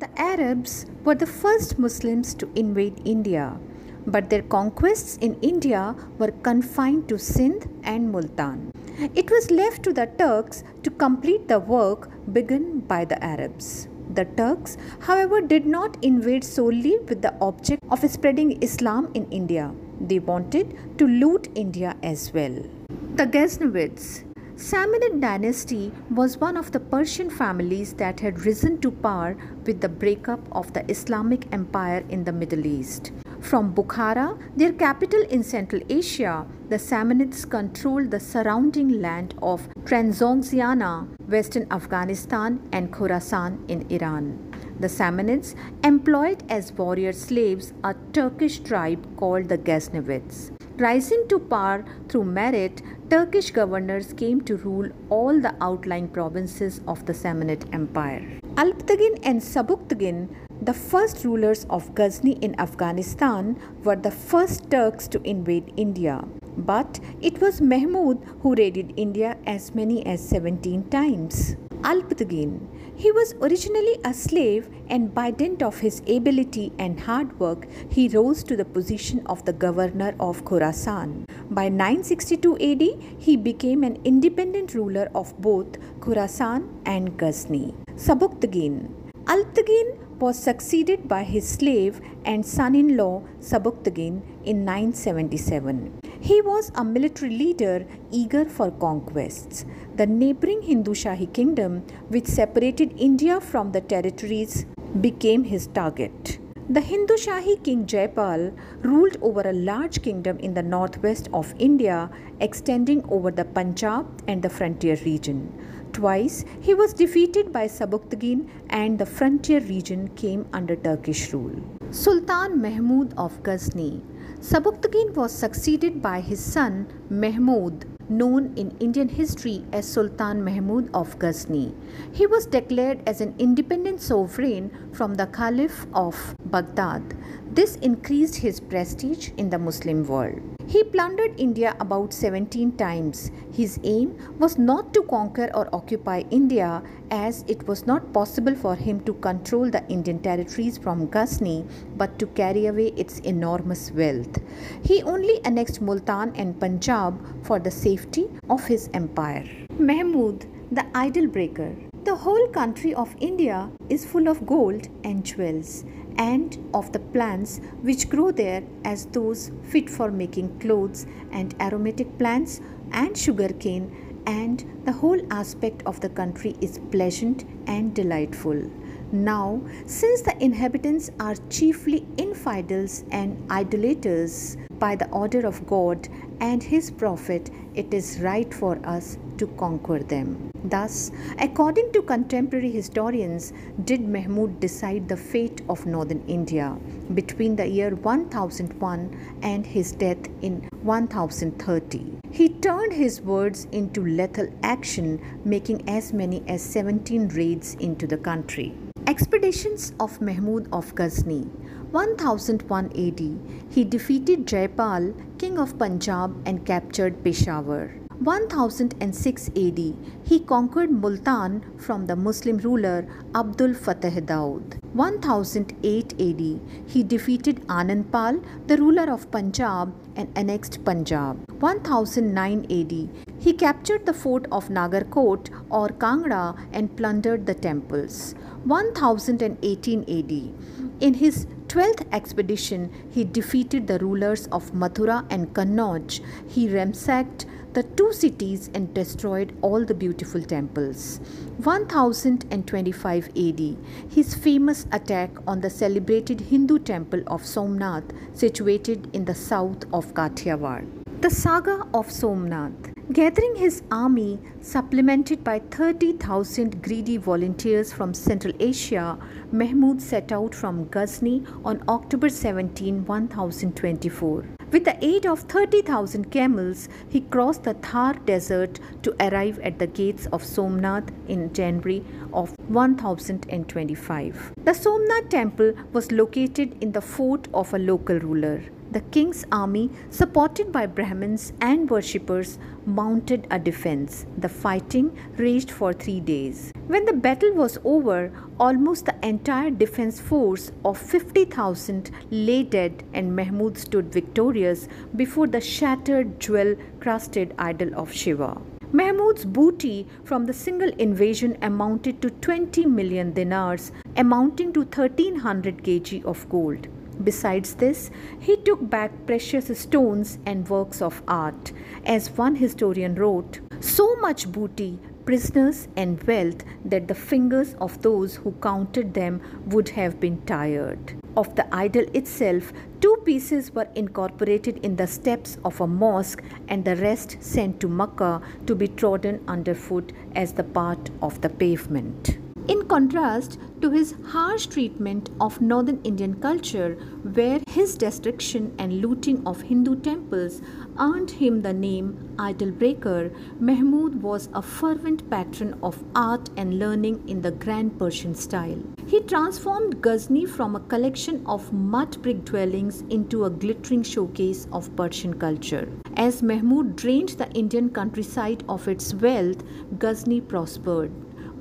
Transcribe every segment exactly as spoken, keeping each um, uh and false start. The Arabs were the first Muslims to invade India, but their conquests in India were confined to Sindh and Multan. It was left to the Turks to complete the work begun by the Arabs. The Turks, however, did not invade solely with the object of spreading Islam in India. They wanted to loot India as well. The Ghaznavids. Samanid dynasty was one of the Persian families that had risen to power with the breakup of the Islamic Empire in the Middle East. From Bukhara, their capital in Central Asia, the Samanids controlled the surrounding land of Transoxiana, western Afghanistan, and Khorasan in Iran. The Samanids employed as warrior slaves a Turkish tribe called the Ghaznavids. Rising to power through merit, Turkish governors came to rule all the outlying provinces of the Samanid Empire. Alptagin and Sabuktigin, the first rulers of Ghazni in Afghanistan, were the first Turks to invade India. But it was Mahmud who raided India as many as seventeen times. Alptagin. He was originally a slave, and by dint of his ability and hard work, he rose to the position of the governor of Khorasan. By nine sixty-two A D, he became an independent ruler of both Khorasan and Ghazni. Sabuktigin. Alptagin was succeeded by his slave and son-in-law Sabuktigin in nine seventy-seven. He was a military leader eager for conquests. The neighbouring Hindu Shahi kingdom, which separated India from the territories, became his target. The Hindu Shahi king Jaipal ruled over a large kingdom in the northwest of India, extending over the Punjab and the frontier region. Twice, he was defeated by Sabuktigin, and the frontier region came under Turkish rule. Sultan Mahmud of Ghazni. Sabuktigin was succeeded by his son Mahmud, known in Indian history as Sultan Mahmud of Ghazni. He was declared as an independent sovereign from the Caliph of Baghdad. This increased his prestige in the Muslim world. He plundered India about seventeen times. His aim was not to conquer or occupy India, as it was not possible for him to control the Indian territories from Ghazni, but to carry away its enormous wealth. He only annexed Multan and Punjab for the safety of his empire. Mahmud, the idol breaker. The whole country of India is full of gold and jewels, and of the plants which grow there, as those fit for making clothes, and aromatic plants, and sugarcane, and the whole aspect of the country is pleasant and delightful. Now, since the inhabitants are chiefly infidels and idolaters, by the order of God and His Prophet, it is right for us to conquer them. Thus, according to contemporary historians, did Mahmud decide the fate of northern India between the year one thousand one and his death in one thousand thirty. He turned his words into lethal action, making as many as seventeen raids into the country. Expeditions of Mahmud of Ghazni. One thousand one A D, he defeated Jaipal, king of Punjab, and captured Peshawar. one thousand six A D, he conquered Multan from the Muslim ruler Abdul Fateh Daud. one thousand eight A D, he defeated Anandpal, the ruler of Punjab, and annexed Punjab. one thousand nine A D, he captured the fort of Nagarkot or Kangra and plundered the temples. one thousand eighteen A D, in his twelfth expedition, he defeated the rulers of Mathura and Kannauj. He ransacked the two cities and destroyed all the beautiful temples. one thousand twenty-five A D, his famous attack on the celebrated Hindu temple of Somnath, situated in the south of Kathiawar. The saga of Somnath. Gathering his army, supplemented by thirty thousand greedy volunteers from Central Asia, Mahmud set out from Ghazni on October seventeenth, one thousand twenty-four. With the aid of thirty thousand camels, he crossed the Thar desert to arrive at the gates of Somnath in January of one thousand twenty-five. The Somnath temple was located in the fort of a local ruler. the king's army, supported by Brahmins and worshippers, mounted a defense. The fighting raged for three days. When the battle was over, almost the entire defense force of fifty thousand lay dead, and Mahmud stood victorious before the shattered, jewel-crusted idol of Shiva. Mahmud's booty from the single invasion amounted to twenty million dinars, amounting to thirteen hundred kilograms of gold. Besides this, he took back precious stones and works of art. As one historian wrote, "So much booty, prisoners and wealth that the fingers of those who counted them would have been tired." Of the idol itself, two pieces were incorporated in the steps of a mosque and the rest sent to Makkah to be trodden underfoot as the part of the pavement. In contrast to his harsh treatment of northern Indian culture, where his destruction and looting of Hindu temples earned him the name Idol Breaker, Mahmud was a fervent patron of art and learning in the grand Persian style. He transformed Ghazni from a collection of mud brick dwellings into a glittering showcase of Persian culture. As Mahmud drained the Indian countryside of its wealth, Ghazni prospered.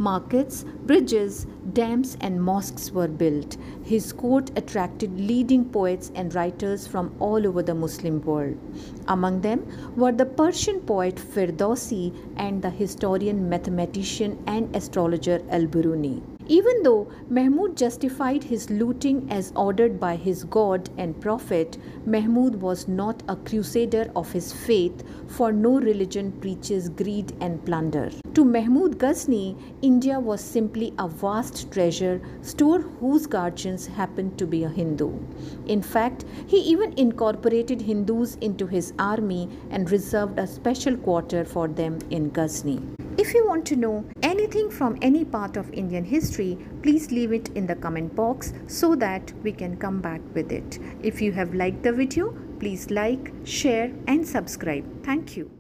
Markets, bridges, dams and mosques were built. His court attracted leading poets and writers from all over the Muslim world. Among them were the Persian poet Firdausi and the historian, mathematician and astrologer Al-Biruni. Even though Mahmud justified his looting as ordered by his God and Prophet, Mahmud was not a crusader of his faith, for no religion preaches greed and plunder. To Mahmud Ghazni, India was simply a vast treasure store whose guardians happened to be a Hindu. In fact, he even incorporated Hindus into his army and reserved a special quarter for them in Ghazni. If you want to know anything from any part of Indian history, please leave it in the comment box so that we can come back with it. If you have liked the video, please like, share and subscribe. Thank you.